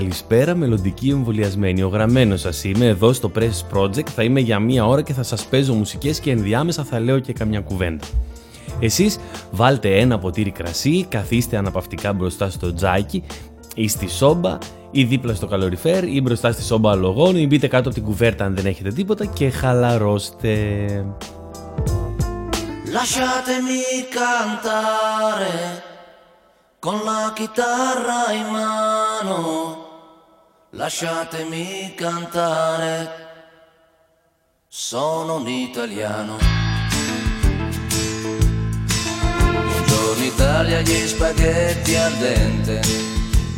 Καλησπέρα μελλοντικοί εμβολιασμένοι, ο Γραμμένος σας είμαι, εδώ στο Press Project θα είμαι για μία ώρα και θα σας παίζω μουσικές και ενδιάμεσα θα λέω και καμιά κουβέντα. Εσείς βάλτε ένα ποτήρι κρασί, καθίστε αναπαυτικά μπροστά στο τζάκι ή στη σόμπα ή δίπλα στο καλοριφέρ ή μπροστά στη σόμπα αλογών ή μπείτε κάτω από την κουβέρτα αν δεν έχετε τίποτα και χαλαρώστε. Lasciatemi cantare con la chitarra in mano. Lasciatemi cantare. Sono un italiano. In Italia gli spaghetti al dente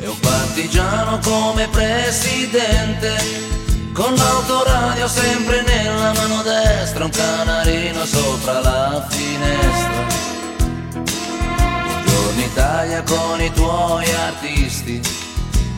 e un partigiano come presidente, con l'autoradio sempre nella mano destra, un canarino sopra la finestra. Buongiorno Italia con i tuoi artisti,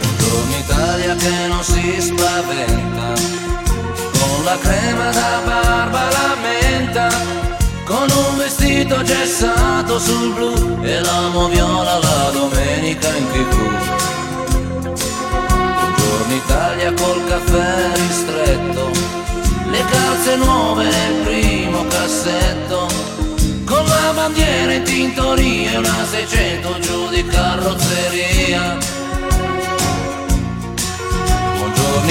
Buongiorno Italia che non si spaventa, con la crema da barba la menta, con un vestito gessato sul blu e l'amo viola la domenica in tv. Buongiorno Italia col caffè ristretto, le calze nuove nel primo cassetto, con la bandiera in tintoria e una 600 giù di carrozzeria. Buongiorno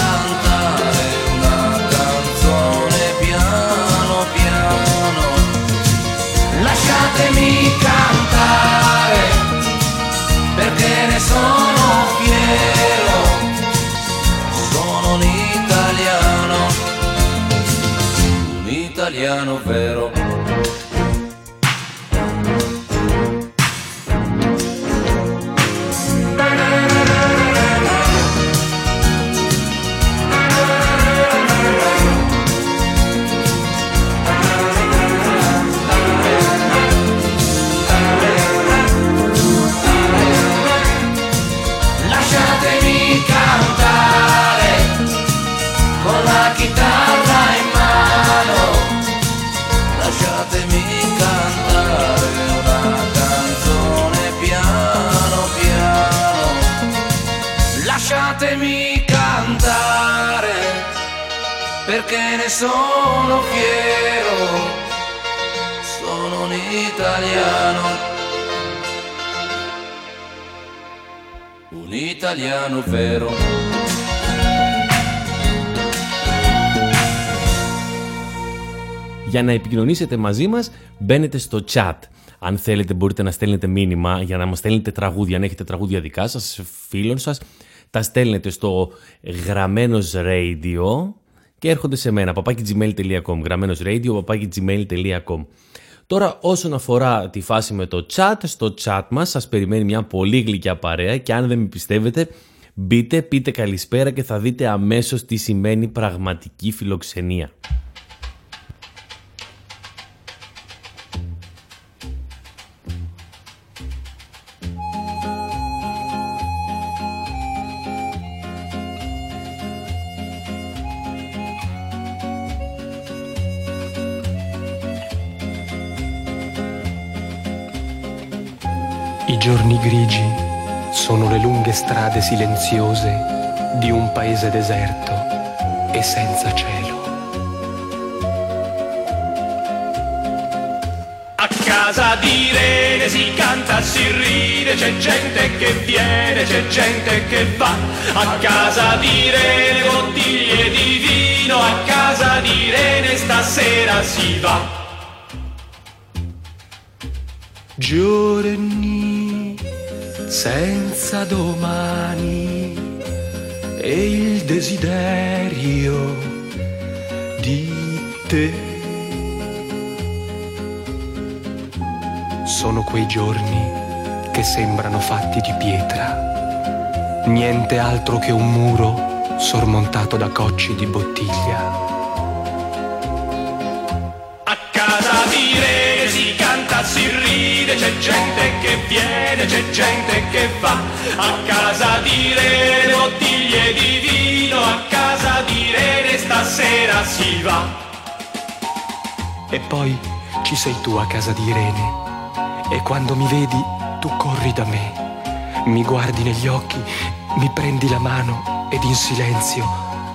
cantare una canzone piano piano. Lasciatemi cantare, perché ne sono fiero, sono un italiano vero. Perché ne sono fiero, sono un italiano, un italiano vero. Για να επικοινωνήσετε μαζί μας, μπαίνετε στο chat. Αν θέλετε μπορείτε να στέλνετε μήνυμα για να μας στέλνετε τραγούδια, αν έχετε τραγούδια δικά σας, φίλων σας, τα στέλνετε στο Γραμμένος Radio και έρχονται σε μένα, papaki@gmail.com, Γραμμένος Radio, papaki@gmail.com. Τώρα όσον αφορά τη φάση με το chat, στο chat μας σας περιμένει μια πολύ γλυκιά παρέα και αν δεν με πιστεύετε μπείτε, πείτε καλησπέρα και θα δείτε αμέσως τι σημαίνει πραγματική φιλοξενία. I giorni grigi sono le lunghe strade silenziose di un paese deserto e senza cielo. A casa di Irene si canta, si ride, c'è gente che viene, c'è gente che va. A casa di Irene bottiglie di vino, a casa di Irene stasera si va. Giorni senza domani e il desiderio di te sono quei giorni che sembrano fatti di pietra, niente altro che un muro sormontato da cocci di bottiglia. Si ride, c'è gente che viene, c'è gente che va. A casa di Irene bottiglie di vino, a casa di Irene stasera si va. E poi ci sei tu a casa di Irene, e quando mi vedi tu corri da me, mi guardi negli occhi, mi prendi la mano ed in silenzio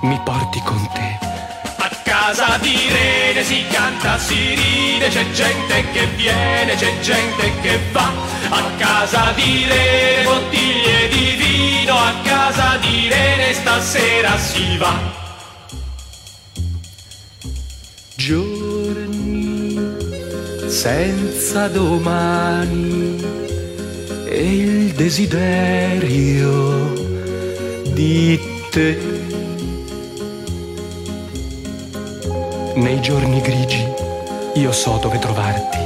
mi porti con te. A casa di Irene si canta, si ride, c'è gente che viene, c'è gente che va. A casa di Irene bottiglie di vino, a casa di Irene stasera si va. Giorni senza domani e il desiderio di te. Nei giorni grigi io so dove trovarti.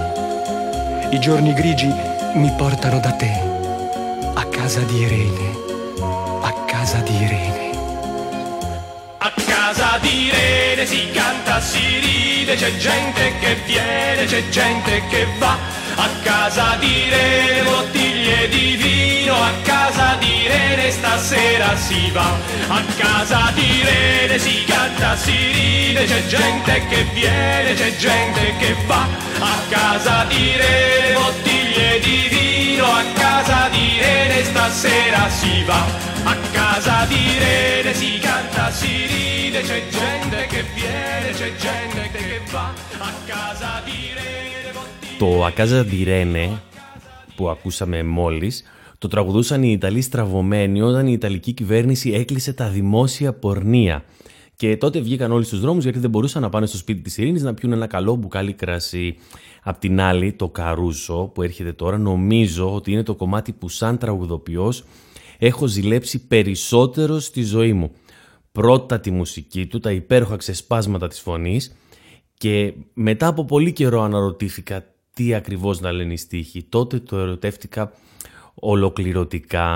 I giorni grigi mi portano da te, a casa di Irene, a casa di Irene. A casa di Irene si canta, si ride, c'è gente che viene, c'è gente che va. A casa di Irene bottiglie di vino, a casa di Irene stasera si va. A casa di Irene si canta, si ride, c'è gente che viene, c'è gente che va. A casa di Irene bottiglie di vino, a casa di Irene stasera si va. A casa di Irene si canta, si ride, c'è gente che viene, c'è gente che va. A casa di Irene. Το «A Casa di Rene» που ακούσαμε μόλις, το τραγουδούσαν οι Ιταλοί στραβωμένοι όταν η Ιταλική κυβέρνηση έκλεισε τα δημόσια πορνεία. Και τότε βγήκαν όλοι στους δρόμους γιατί δεν μπορούσαν να πάνε στο σπίτι της Ειρήνης να πιούν ένα καλό μπουκάλι κρασί. Απ' την άλλη, το «Καρούσο» που έρχεται τώρα, νομίζω ότι είναι το κομμάτι που σαν τραγουδοποιός έχω ζηλέψει περισσότερο στη ζωή μου. Πρώτα τη μουσική του, τα υπέροχα ξεσπάσματα της φωνής, και μετά από πολύ καιρό αναρωτήθηκα τι ακριβώς να λένε οι στίχοι. Τότε το ερωτεύτηκα ολοκληρωτικά.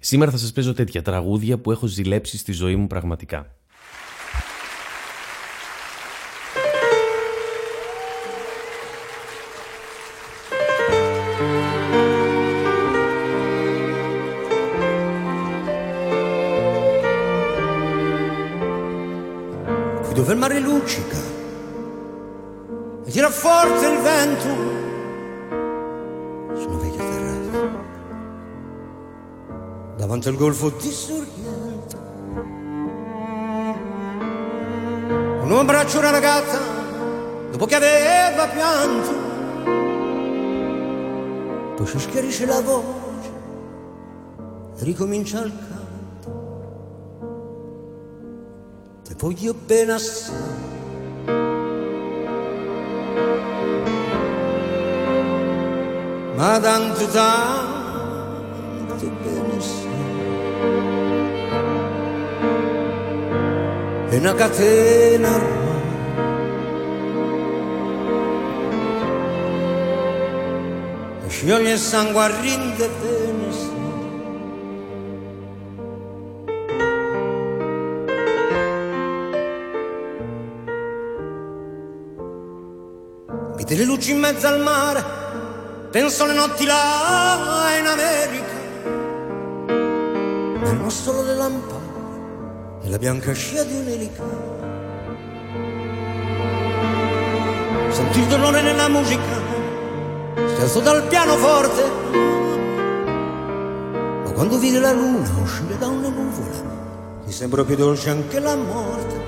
Σήμερα θα σας παίζω τέτοια τραγούδια που έχω ζηλέψει στη ζωή μου πραγματικά. Dove il mare luccica e tira forte il vento su una vecchia terrazza davanti al golfo di Sorrento. Un uomo abbraccia una ragazza dopo che aveva pianto, poi si schiarisce la voce e ricomincia il canto. Te voglio ben assai, ma tanto tanto bene sai, è una catena ormai, e scioglie il sangue a rinde bene sai. Delle luci in mezzo al mare, penso alle notti là in America, nel mostro delle lampade, nella bianca scia di un'elica. Sentì il dolore nella musica, Stesso dal pianoforte, ma quando vide la luna uscire da una nuvola, mi sembrò più dolce anche la morte.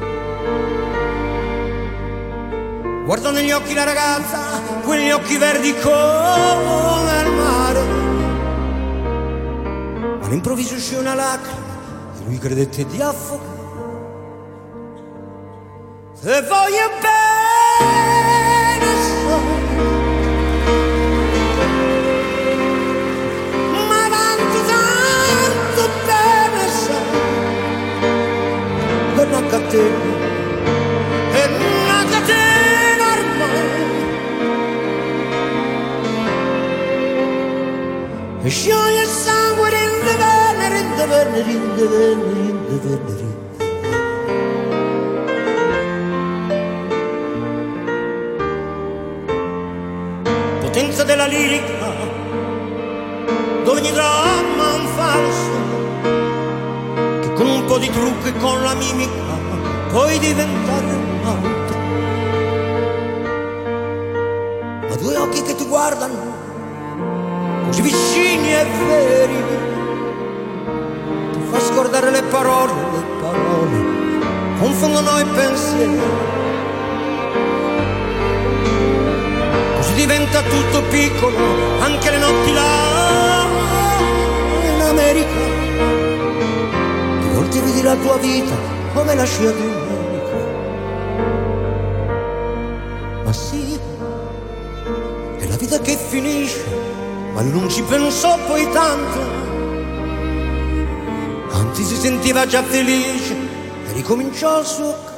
Guardo negli occhi la ragazza, quegli occhi verdi come il mare, ma all'improvviso uscì una lacrima e lui credette di affogare. Se voglio bene so, ma tanto bene so, che una catena ormai, e scioglie il sangue rinda vene. Potenza della lirica, dove ogni dramma è un falso, che con un po' di trucco e con la mimica puoi diventare un altro. Ma due occhi che ti guardano, così vicini e veri, ti fa scordare le parole, confondono i pensieri. Diventa tutto piccolo, anche le notti là in America. Ti volti e vedi la tua vita come la scia di un manico. Ma sì, è la vita che finisce, ma non ci pensò poi tanto. Anzi, si sentiva già felice e ricominciò il suo canto.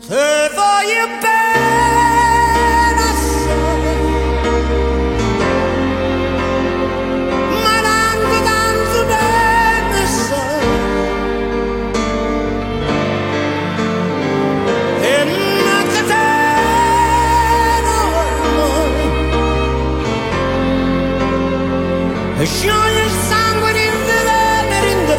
Se voglio bene e scioglie il sangue rinda venne.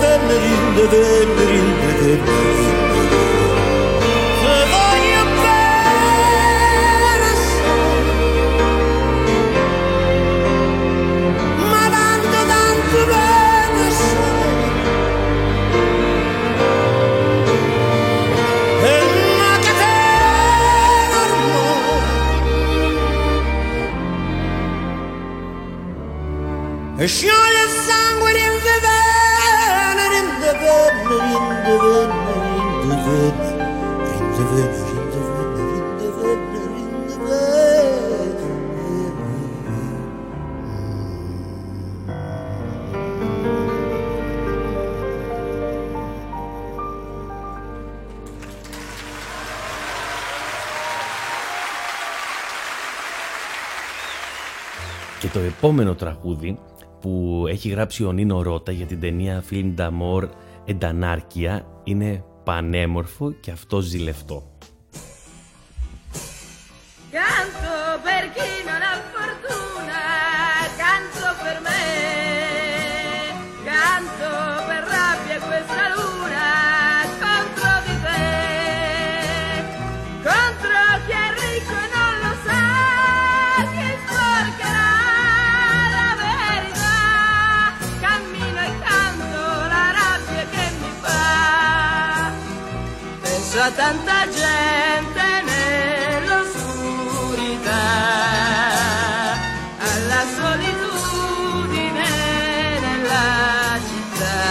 E scioglie il sangue Και το επόμενο τραγούδι που έχει γράψει ο Νίνο Ρότα για την ταινία Film d'amour e d'anarchia είναι πανέμορφο και αυτό ζηλευτό. Canto per chi non ha fortuna, canto per me, canto per rabbia questa luna contro di te, contro chi è ricco e non lo sa che sporcherà. A tanta gente nell'oscurità, alla solitudine nella città,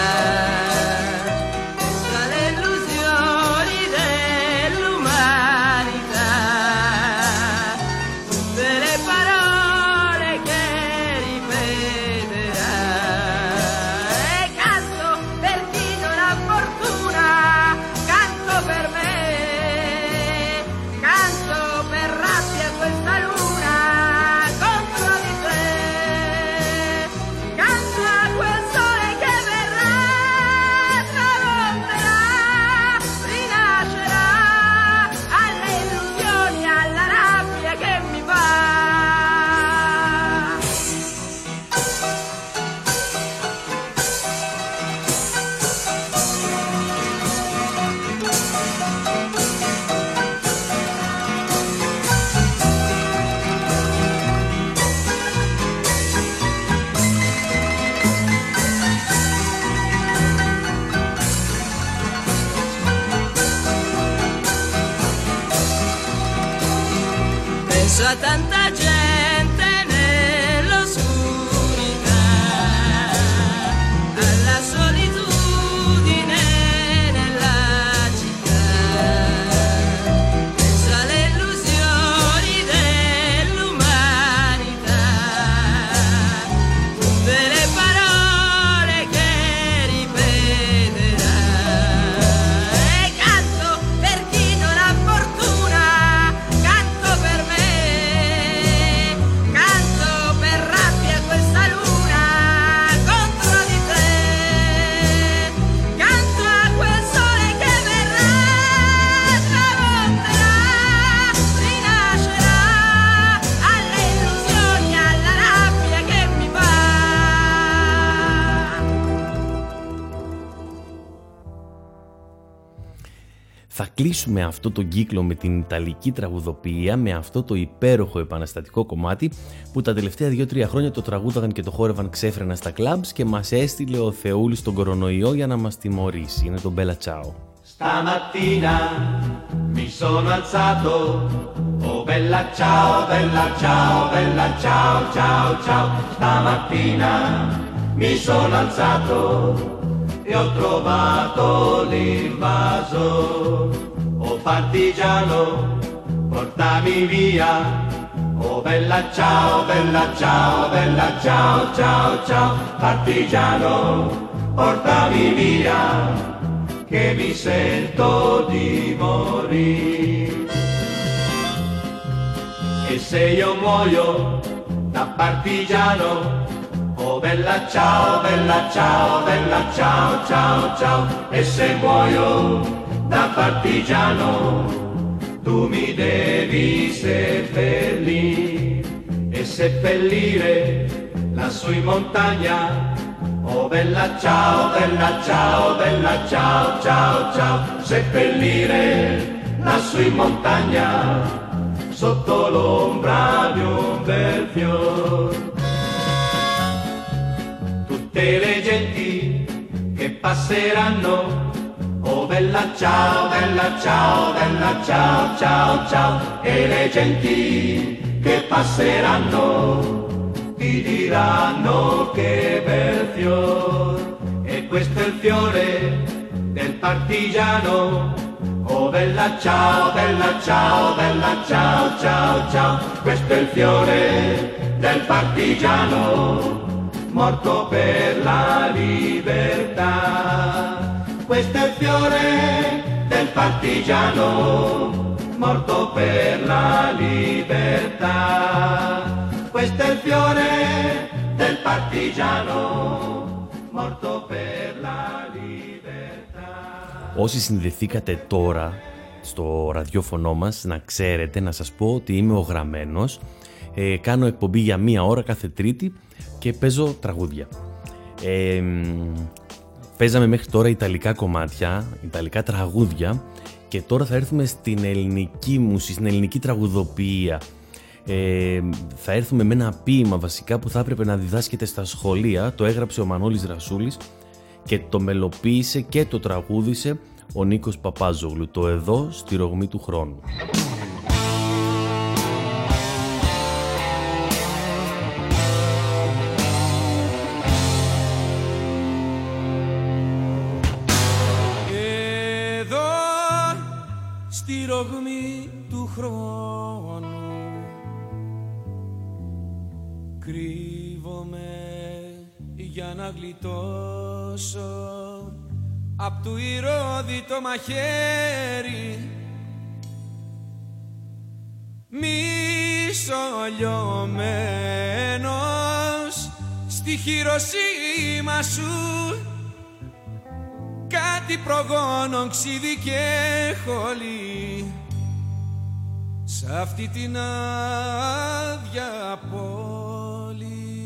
penso alle illusioni dell'umanità, tutte le parole che ripeterà. E canto per chi non ha fortuna, canto per me, da tanta gente nell'oscurità, alla solitudine nella città, penso alle illusioni dell'umanità, tutte le parole che ripeterà, e canto per chi non ha fortuna, canto per me, canto per rabbia questa luna contro di te, canto a quel sole che verrà, tramonterà, rinascerà, alle illusioni, alla rabbia che mi fa. Θα κλείσουμε αυτό το κύκλο με την Ιταλική τραγουδοποιία, με αυτό το υπέροχο επαναστατικό κομμάτι που τα τελευταία 2-3 χρόνια το τραγούδαγαν και το χόρευαν ξέφρενα στα κλαμπς και μας έστειλε ο Θεούλης τον κορονοϊό για να μας τιμωρήσει. Είναι το Bella Ciao. Stamattina mi sono alzato, oh bella ciao, bella ciao, ciao, ciao. Stamattina mi sono alzato e ho trovato l'invaso. Oh partigiano, portami via, oh bella ciao, ciao, ciao. Partigiano, portami via, che mi sento di morire. E se io muoio da partigiano, oh bella ciao, bella ciao, ciao, ciao. E se muoio da partigiano, tu mi devi seppellire. E seppellire lassù in montagna, oh bella ciao, bella ciao, bella ciao, ciao, ciao. Seppellire lassù in montagna sotto l'ombra di un bel fior. Tutte le genti che passeranno, oh bella ciao, bella ciao, bella ciao, ciao, ciao. E le genti che passeranno ti diranno che bel fior, e questo è il fiore del partigiano, oh bella ciao, bella ciao, bella ciao, ciao, ciao. Questo è il fiore del partigiano, morto per la libertà. Questo è il fiore del partigiano, morto per la libertà. Questo è il fiore del partigiano, morto per la libertà. Όσοι συνδεθήκατε τώρα στο ραδιόφωνο μας, να ξέρετε, να σας πω ότι είμαι ο Γραμμένος. Κάνω εκπομπή για μία ώρα κάθε Τρίτη και παίζω τραγούδια. Παίζαμε μέχρι τώρα ιταλικά κομμάτια, ιταλικά τραγούδια, και τώρα θα έρθουμε στην ελληνική μουσική, στην ελληνική τραγουδοποιία. Θα έρθουμε με ένα ποίημα βασικά που θα έπρεπε να διδάσκεται στα σχολεία. Το έγραψε ο Μανώλης Ρασούλης και το μελοποίησε και το τραγούδισε ο Νίκος Παπάζογλου. Το «Εδώ στη ρογμή του χρόνου». Εδώ στη ρογμή του χρόνου κρύβομαι για να γλιτώσω απ' του ηρώδη το μαχαίρι. Μισολιωμένος στη Χειροσύμα σου, κάτι προγόνων ξύδι και χολή, σ' αυτή την άδεια πόλη.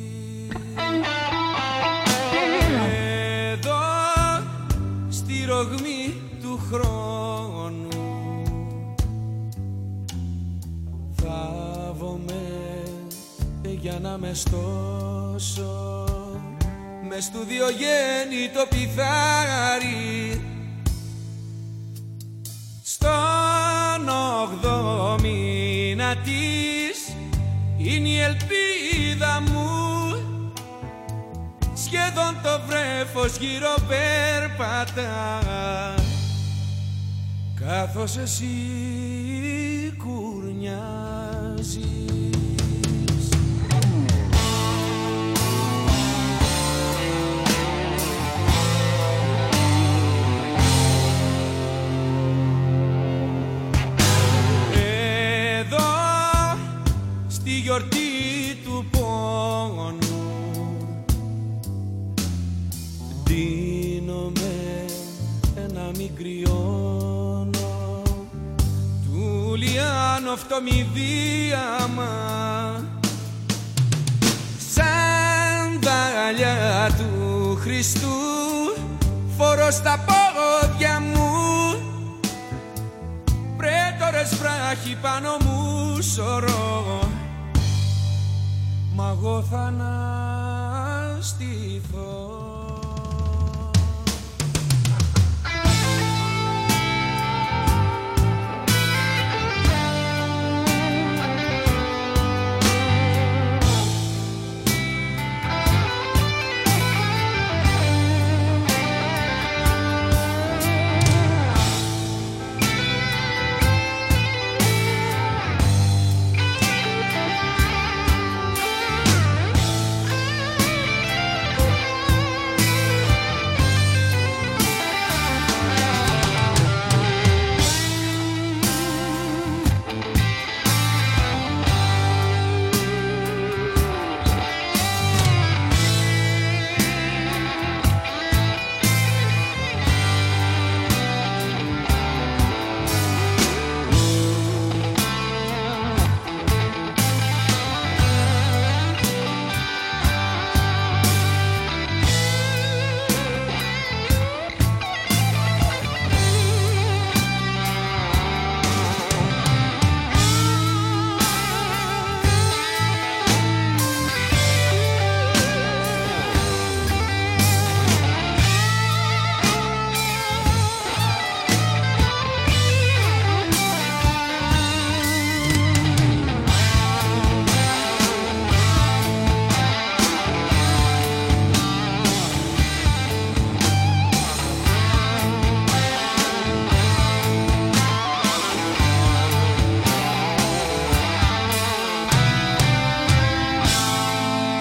Εδώ στη ρογμή του χρόνου θάβομαι για να με στώσω μες του Διογέννη το πιθάρι. Στον ογδομήνα της είναι η ελπίδα μου. Σχεδόν το βρέφος γύρω περπατά, καθώς εσύ κουρνιάζεις. Τη γιορτή του πόνου ντύνομαι να μην κρυώνω, του λιάνω φτωμηδίαμα σαν δαλιά του Χριστού φορώ στα πόδια μου, πρέτορες βράχοι πάνω μου σωρώ. Μα εγώ θα αναστηθώ.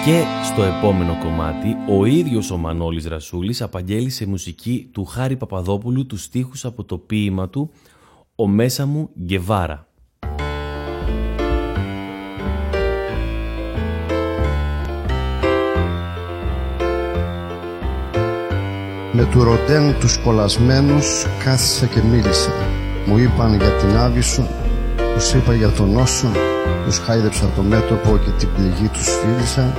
Και στο επόμενο κομμάτι, ο ίδιος ο Μανόλης Ρασούλης απαγγέλει σε μουσική του Χάρη Παπαδόπουλου τους στίχους από το ποίημα του «Ο μέσα μου Γκεβάρα». Με του Ροντέν τους κολλασμένους κάθισα και μίλησα. Μου είπαν για την άβη σου, τους είπα για τον νόσο, τους χάιδεψα το μέτωπο και την πληγή τους φίλησα,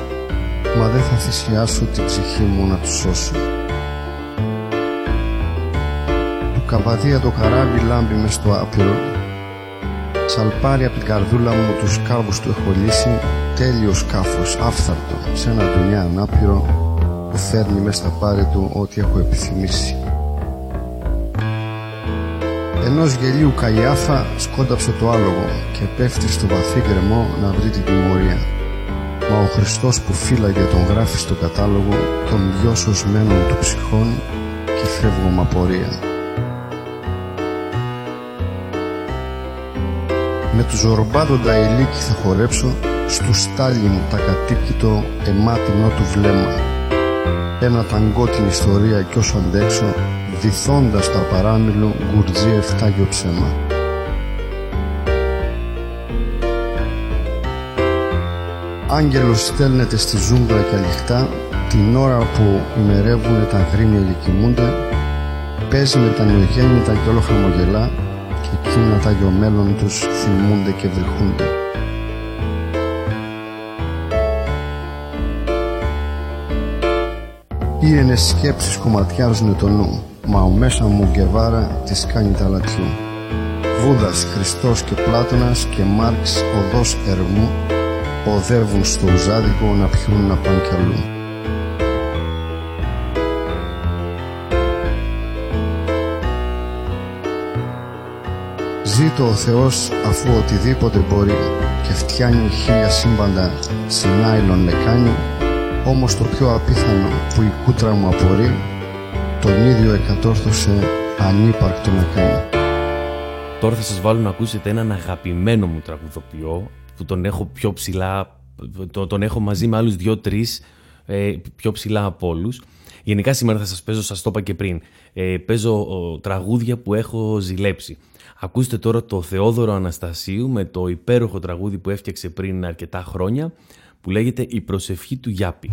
μα δεν θα θυσιάσω την ψυχή μου να τους σώσω. Του Καβαδία το καράβι λάμπει μες στο άπειρο, σαλπάρει απ' την καρδούλα μου τους κάβους του έχω λύσει, τέλειο σκάφος, άφθαρτο, σε ένα δουνιά ανάπηρο, που φέρνει μες στα πάρη του ό,τι έχω επιθυμήσει. Ενός γελίου Καϊάφα σκόνταψε το άλογο και πέφτει στο βαθύ γκρεμό να βρει την τιμωρία. Μα ο Χριστός που φύλαγε τον γράφει στο κατάλογο των δυο σωσμένων του ψυχών και φεύγω μ' απορία. Με του Ζορμπάδοντα ηλίκη θα χορέψω στου Στάλιν τα κατοίκητο αιμάτινό του βλέμμα. Ένα ταγκό την ιστορία κι όσο αντέξω, βυθώντας τα παράμιλο γκουρτζή εφτάγιο ψέμα. Άγγελος στέλνεται στη ζούγκλα και αληχτά, την ώρα που ημερεύουνε τα γρήμια και κοιμούνται, παίζει με τα νεογέννητα κι όλο χαμογελά, και εκείνα τα για ο μέλλον τους θυμούνται και βρυχούνται. Ήρενες σκέψεις κομματιάζουνε το νου, μα ο μέσα μου Γκεβάρα τις κάνει τα λατιού. Βούδας, Χριστός και Πλάτωνας και Μάρξ οδός Ερμού οδεύουν στο Ουζάδικο να πιούν να πάνε κι αλλού. Ζήτω το ο Θεός αφού οτιδήποτε μπορεί και φτιάνει χίλια σύμπαντα σε νάιλον λεκάνη, όμως το πιο απίθανο που η κούτρα μου απορεί, τον ίδιο εκατόρθωσε ανύπαρκτο να κάνει. Τώρα θα σας βάλω να ακούσετε έναν αγαπημένο μου τραγουδοποιό που τον έχω πιο ψηλά, τον έχω μαζί με άλλους 2-3 πιο ψηλά από όλους. Γενικά σήμερα θα σας παίζω, σας το είπα και πριν, παίζω τραγούδια που έχω ζηλέψει. Ακούστε τώρα το Θεόδωρο Αναστασίου με το υπέροχο τραγούδι που έφτιαξε πριν αρκετά χρόνια που λέγεται «Η προσευχή του Γιάπη».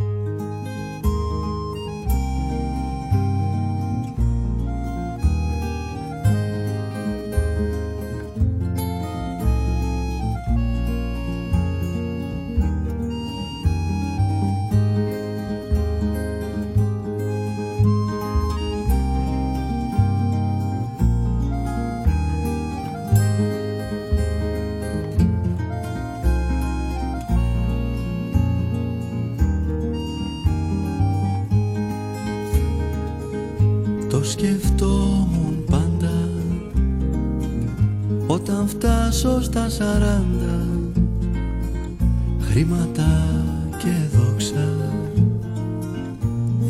Σκεφτόμουν πάντα όταν φτάσω στα 40, χρήματα και δόξα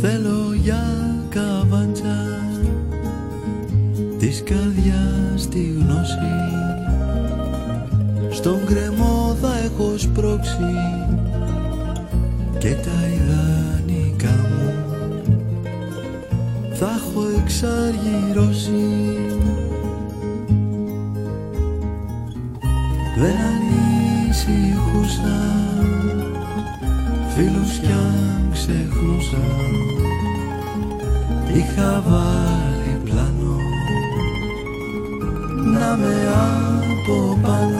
θέλω για καβάντσα, της καρδιάς τη γνώση στον κρεμό θα έχω σπρώξει και τα ιδανικά μου θα έχω εξαργυρώσει. Δεν ανησυχούσα, φίλους κι αν ξεχνούσα, είχα βάλει πλάνο να με από πάνω.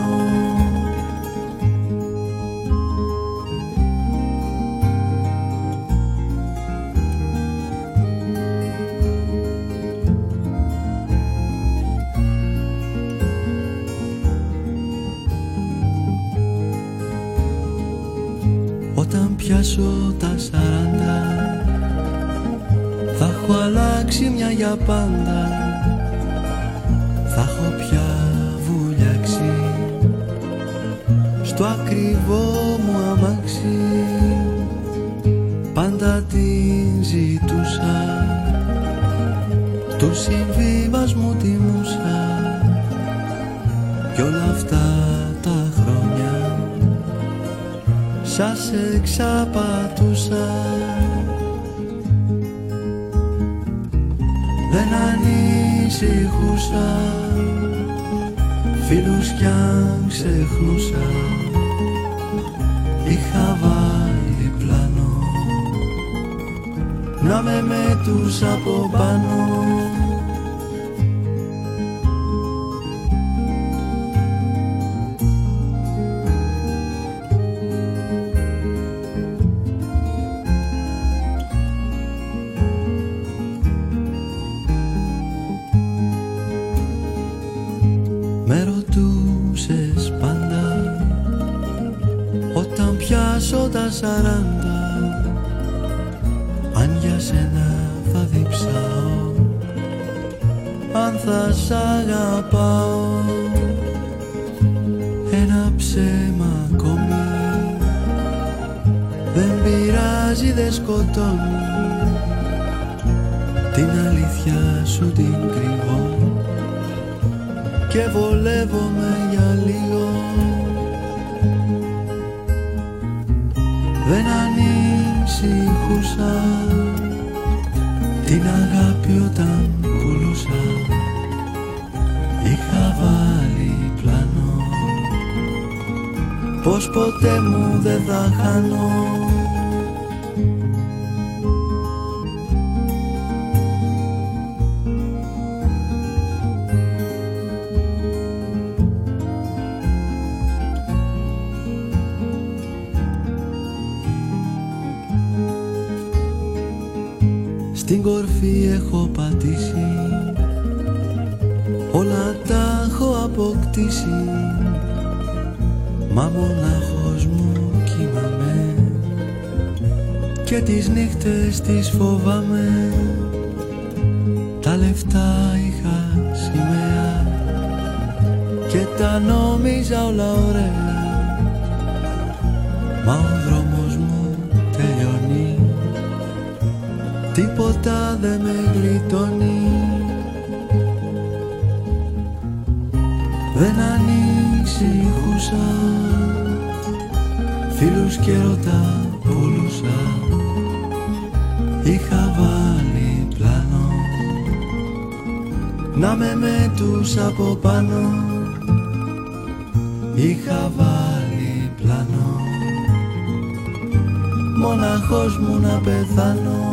Πιάσω τα 40, θα έχω αλλάξει μια για πάντα, θα έχω πια βουλιάξει στο ακριβό μου αμάξι. Πάντα την ζητούσα, του συμβιβασμού τιμούσα κι όλα αυτά τα χρόνια σας εξαπατούσα. Δεν ανησυχούσα, φίλους κι αν ξεχνούσα, είχα βάλει πλάνο να με μετούσα από πάνω. Αν για σένα θα διψάω, αν θα σ' αγαπάω, ένα ψέμα ακόμη δεν πειράζει, δεν σκοτώνει, την αλήθεια σου την κρύβω και βολεύομαι για λίγο. Δεν ανησυχούσα, την αγάπη όταν πουλούσα, είχα βάλει πλάνο πως ποτέ μου δεν θα χάνω. Στην κορφή έχω πατήσει, όλα τα έχω αποκτήσει, μα μονάχος μου κοιμάμαι και τις νύχτες τις φοβάμαι. Τα λεφτά είχα σημαία, και τα νόμιζα όλα ωραία, μα ο δρόμος μου τελειώνει, τίποτα δεν με γλιτώνει. Δεν ανησυχούσα, φίλους και ρωτά πουλούσα, είχα βάλει πλάνο να με μετούς από πάνω, είχα βάλει πλάνο μοναχός μου να πεθάνω.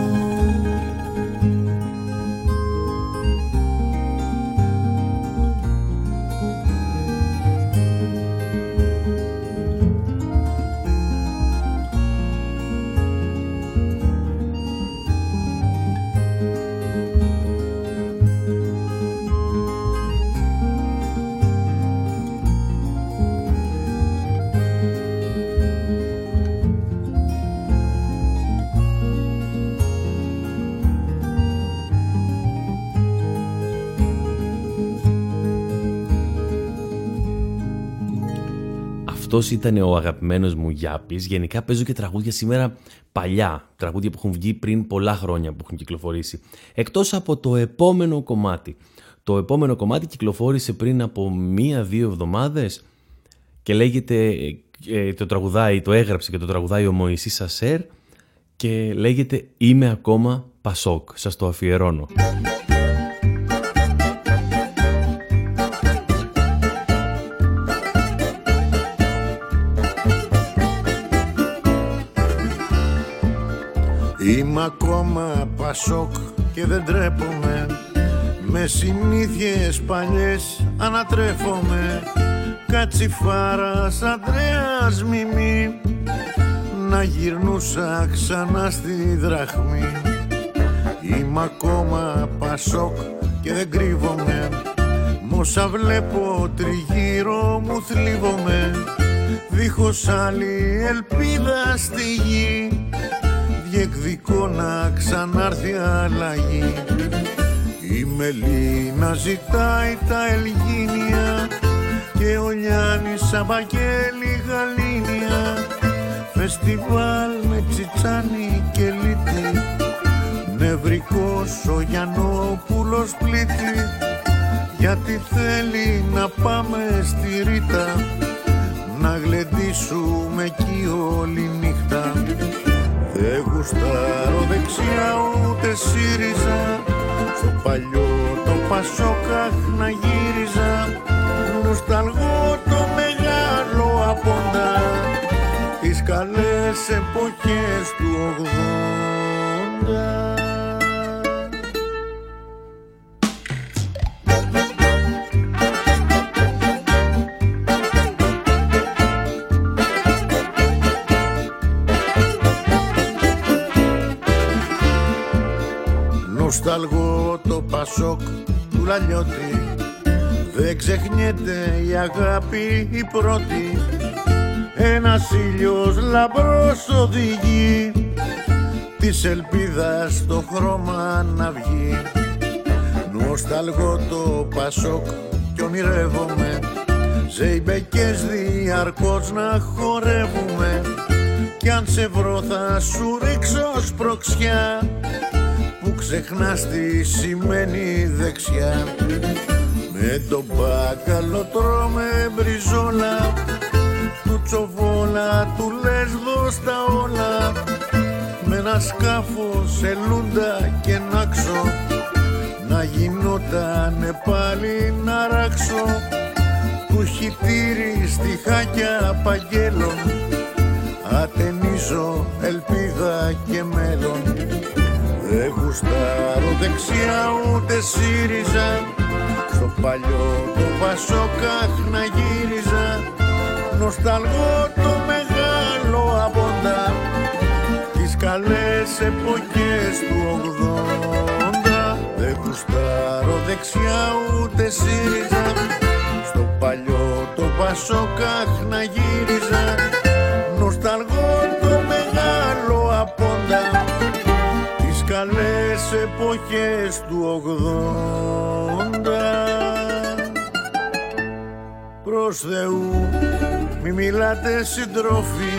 Αυτός ήταν ο αγαπημένος μου Γιάπης. Γενικά παίζω και τραγούδια σήμερα παλιά, τραγούδια που έχουν βγει πριν πολλά χρόνια, που έχουν κυκλοφορήσει. Εκτός από το επόμενο κομμάτι. Το επόμενο κομμάτι κυκλοφόρησε πριν από 1-2 εβδομάδες και λέγεται, το τραγουδάει, το έγραψε και το τραγουδάει ο Moysis Saser και λέγεται «Είμαι ακόμα Πασόκ». Σας το αφιερώνω. Είμαι ακόμα Πασόκ και δεν ντρέπομαι, με συνήθειες παλιές ανατρέφομαι. Κατσιφάρας Ανδρέας Μιμή, να γυρνούσα ξανά στη δραχμή. Είμαι ακόμα Πασόκ και δεν κρύβομαι, μ' όσα βλέπω τριγύρω μου θλίβομαι. Δίχως άλλη ελπίδα στη γη, διεκδικώ να ξανάρθει αλλαγή. Η Μελίνα ζητάει τα Ελγίνια και ο Γιάννης απαγγέλει Γαλήνια. Φεστιβάλ με τσιτσάνι και λίτη, νευρικός ο Γιαννόπουλος πλήτη, γιατί θέλει να πάμε στη Ρίτα, να γλεντήσουμε εκεί όλη νύχτα. Δεν γουστάρω δεξιά ούτε ΣΥΡΙΖΑ, στο παλιό το Πασόκ να γύριζα. Νοσταλγώ το μεγάλο απόντα, τις καλές εποχές του 80. Νοσταλγώ το Πασόκ του Λαλιώτη, δεν ξεχνιέται η αγάπη η πρώτη. Ένας ήλιος λαμπρός οδηγεί, της ελπίδας το χρώμα να βγει. Νοσταλγώ το Πασόκ κι ονειρεύομαι, ζεϊμπεκές διαρκώς να χορεύουμε. Κι αν σε βρω θα σου ρίξω σπροξιά, που ξεχνάς τι σημαίνει δεξιά. Με τον μπάκαλο τρώμε μπριζόλα, του τσοβόλα του λες δώσ' τα όλα. Με ένα σκάφο σε λούντα και νάξω, να γινότανε πάλι να ράξω. Του χιτήρι στη χάκια παγγέλω, ατενίζω ελπίδα και μέλλον. Δεν γουστάρω δεξιά ούτε ΣΥΡΙΖΑ, στο παλιό το Πασόκ να γύριζα. Νοσταλγώ το μεγάλο απόντα, τις καλές εποχές του 80. Δεν γουστάρω δεξιά ούτε ΣΥΡΙΖΑ, στο παλιό το Πασόκ να γύριζα. Νοσταλγώ το μεγάλο απόντα, καλές εποχές του 80. προς Θεού, μη μιλάτε συντρόφοι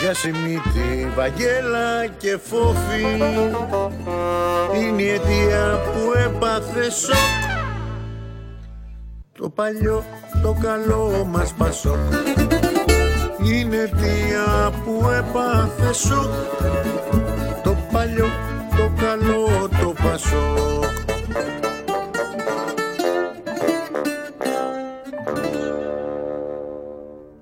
για Σιμίτη, Βαγγέλα και Φόφη. Είναι η αιτία που έπαθε σοκ το παλιό το καλό μας Πασόκ. Είναι η αιτία που έπαθε σοκ το παλιό το καλό το Πασόκ.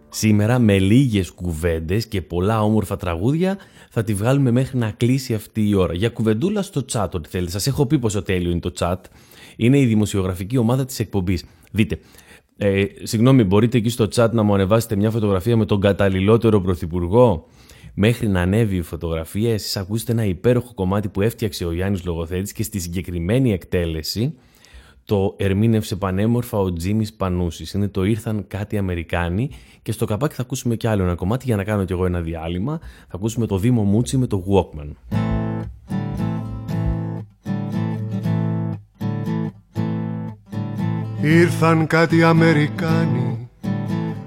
Σήμερα με λίγες κουβέντες και πολλά όμορφα τραγούδια θα τη βγάλουμε μέχρι να κλείσει αυτή η ώρα. Για κουβεντούλα στο chat ό,τι θέλετε. Σας έχω πει πόσο τέλειο είναι το chat. Είναι η δημοσιογραφική ομάδα της εκπομπής. Δείτε, συγγνώμη, μπορείτε εκεί στο chat να μου ανεβάσετε μια φωτογραφία με τον καταλληλότερο πρωθυπουργό. Μέχρι να ανέβει η φωτογραφία, εσείς ακούσετε ένα υπέροχο κομμάτι που έφτιαξε ο Γιάννης Λογοθέτης και στη συγκεκριμένη εκτέλεση το ερμήνευσε πανέμορφα ο Τζίμις Πανούσης. Είναι το «Ήρθαν κάτι Αμερικάνοι» και στο καπάκι θα ακούσουμε κι άλλο ένα κομμάτι για να κάνω κι εγώ ένα διάλειμμα. Θα ακούσουμε το Δήμο Μούτσι με το Walkman. Ήρθαν κάτι Αμερικάνοι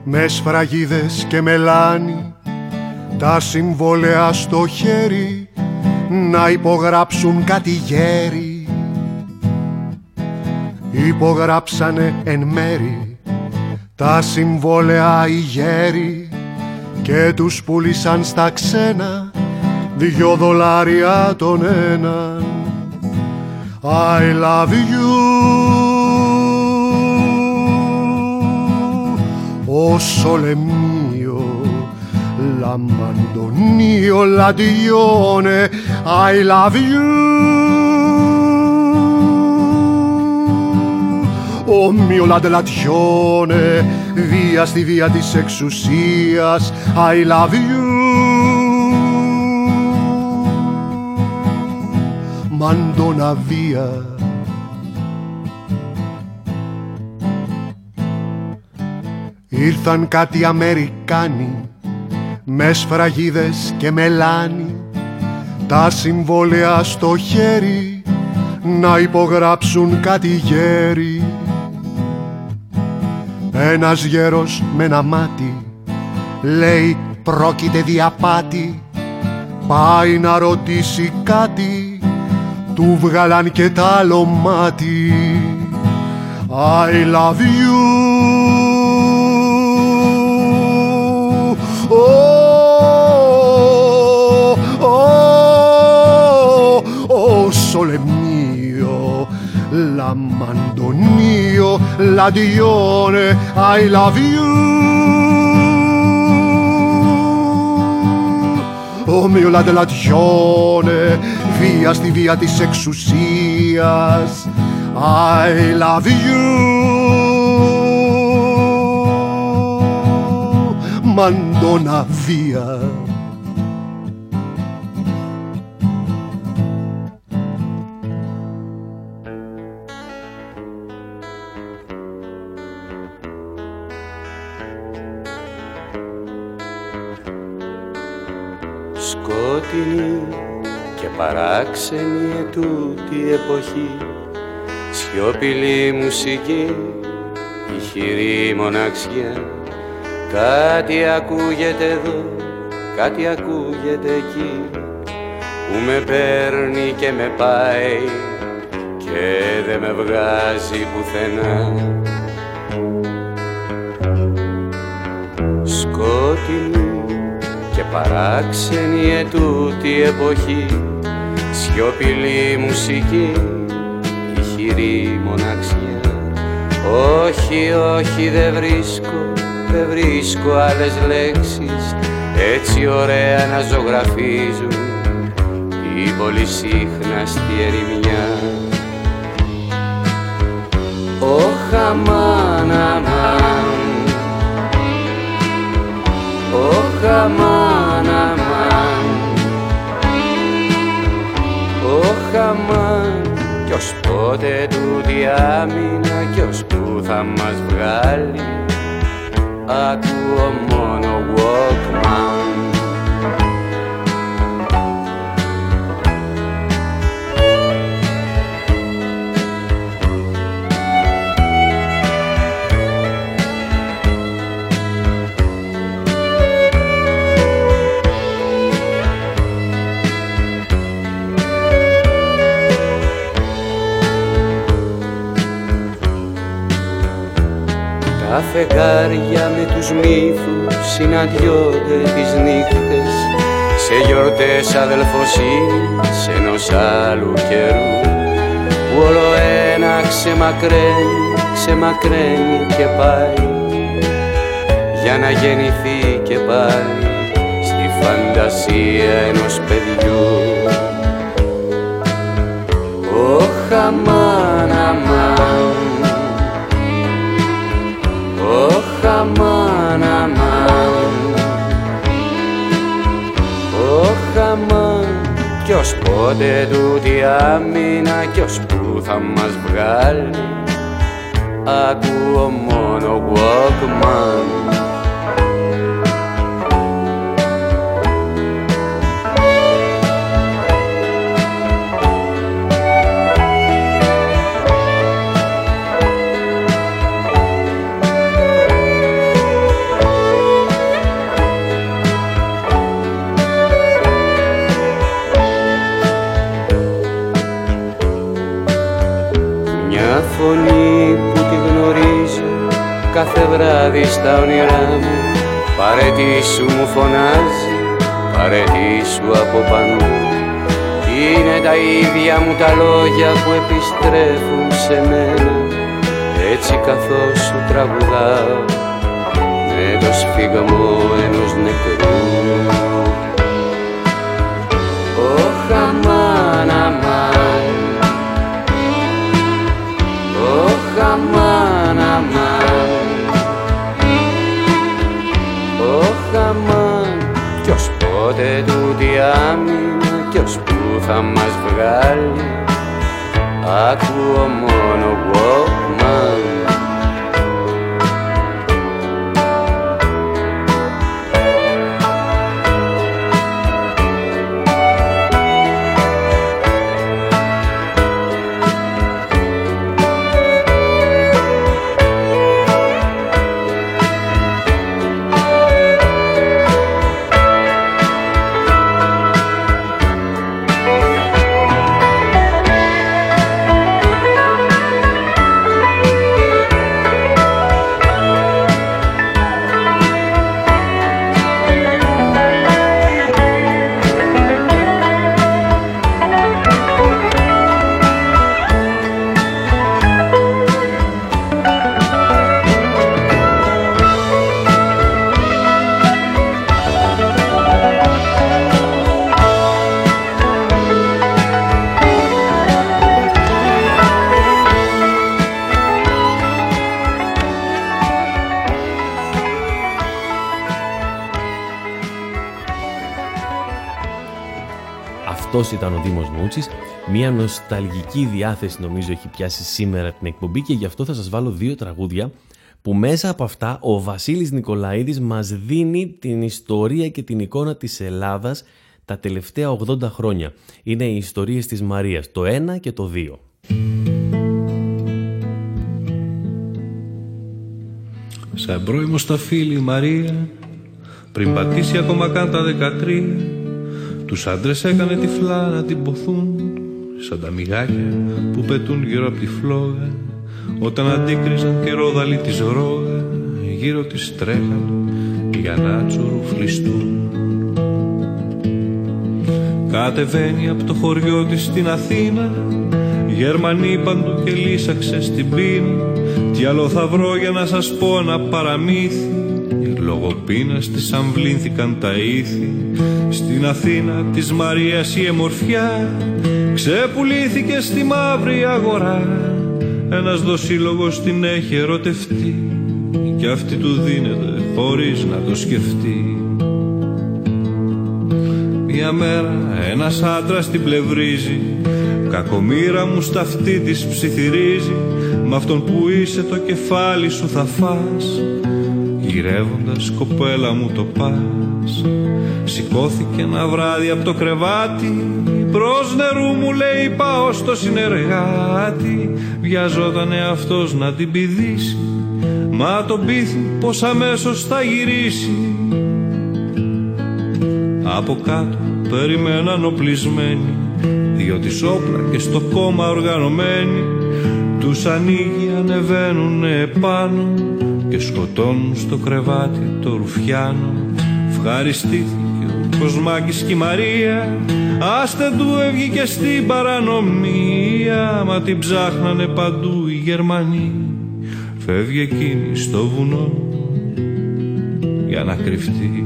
με σφραγίδες και μελάνι, τα συμβόλαια στο χέρι να υπογράψουν κάτι γέρι. Υπογράψανε εν μέρη τα συμβόλαια οι γέροι και τους πουλήσαν στα ξένα $2 τον έναν. I love you, ο sole mio, la mandonio, la dione, I love you. Ο μη ολαντελατιώνε, βία στη βία της εξουσίας, I love you. Μαντώνα βία. Ήρθαν κάτι Αμερικάνοι με σφραγίδες και μελάνι, τα συμβόλαια στο χέρι να υπογράψουν κάτι γέρι. Ένας γέρος με ένα μάτι λέει πρόκειται διαπάτη, πάει να ρωτήσει κάτι, του βγάλαν και τ' άλλο μάτι. I love you, oh, oh, oh, sole mio, la mandonio, la dione, I love you. Ο μιο la della dione, βία στη βία της εξουσίας, I love you. Μαντώνα βία. Σκότεινη και παράξενη ετούτη εποχή, σιωπηλή μουσική, η χειρή μοναξιά. Κάτι ακούγεται εδώ, κάτι ακούγεται εκεί, που με παίρνει και με πάει και δεν με βγάζει πουθενά. Σκότεινη και παράξενη ετούτη εποχή, σιωπηλή μουσική, η χειρή μοναξιά. Όχι, όχι, δεν βρίσκω άλλες λέξεις έτσι ωραία να ζωγραφίζουν η πολυσύχναστη ερημιά. Ο χαμάναμαν, ο χαμάναμαν, ο χαμάν, κι ως πότε τούτη άμυνα, κι ως που θα μας βγάλει, ακούω μόνο Walkman. Τα φεγγάρια με τους μύθους συναντιόνται τις νύχτες σε γιορτές αδελφοσύνης ενός άλλου καιρού που όλο ένα ξεμακραίνει, ξεμακραίνει και πάει για να γεννηθεί και πάλι στη φαντασία ενός παιδιού. Ωχ, αμάν, αμάν, ωχ, αμάν, αμάν, ωχ, αμάν, κι ως πότε τούτη άμυνα, κι ως που θα μας βγάλει. Ακούω μόνο Walkman. Κάθε βράδυ στα όνειρά μου παρέτησου μου φωνάζει, παρέτησου από πανού. Είναι τα ίδια μου τα λόγια που επιστρέφουν σε μένα, έτσι καθώς σου τραγουδάω με το σφίγγαμό ενός νεκρού. Ωχ, αμάν, αμάν, ωχ, αμάν, αμάν, ωχ, αμάν, κι ως πότε τούτη άμυνα, κι ως που θα μας βγάλει. Ακούω μόνο Walkman. Αυτός ήταν ο Δήμος Μούτσης. Μια νοσταλγική διάθεση νομίζω έχει πιάσει σήμερα την εκπομπή και γι' αυτό θα σας βάλω δύο τραγούδια που μέσα από αυτά ο Βασίλης Νικολαίδης μας δίνει την ιστορία και την εικόνα της Ελλάδας τα τελευταία 80 χρόνια. Είναι οι ιστορίες της Μαρίας, το 1 και το 2. Σαν πρώιμο στα φίλη η Μαρία, πριν πατήσει ακόμα καν τα 13, τους άντρες έκανε τυφλά να την ποθούν, σαν τα μυγάκια που πετούν γύρω από τη φλόγα. Όταν αντίκριζαν και ρόδαλοι της ρόγα, γύρω της τρέχαν για να τσουρουφλιστούν. Κατεβαίνει από το χωριό της στην Αθήνα, Γερμανοί παντού και λύσαξε στην πείνα. Τι άλλο θα βρω για να σας πω ένα παραμύθι, λόγω πείνας της αμβλήθηκαν τα ήθη. Στην Αθήνα της Μαρίας η εμορφιά ξεπουλήθηκε στη μαύρη αγορά. Ένας δοσίλογος την έχει ερωτευτεί κι αυτή του δίνεται χωρίς να το σκεφτεί. Μια μέρα ένας άντρας την πλευρίζει, κακομοίρα μου στα αυτή της ψιθυρίζει. Μ' αυτόν που είσαι το κεφάλι σου θα φας, γυρεύοντας κοπέλα μου το πας. Σηκώθηκε ένα βράδυ από το κρεβάτι, προς νερού μου λέει πάω στο συνεργάτη. Βιαζότανε αυτός να την πηδήσει, μα τον πείθει πως αμέσως θα γυρίσει. Από κάτω περιμέναν οπλισμένοι, διότι σόπλα και στο κόμμα οργανωμένοι. Τους ανοίγει, ανεβαίνουνε επάνω, και σκοτώνουν στο κρεβάτι το ρουφιάνο. Ευχαριστήθηκε ο Κοσμάκης και η Μαρία, άστε του έβγηκε στην παρανομία. Μα την ψάχνανε παντού οι Γερμανοί, φεύγει εκείνη στο βουνό για να κρυφτεί.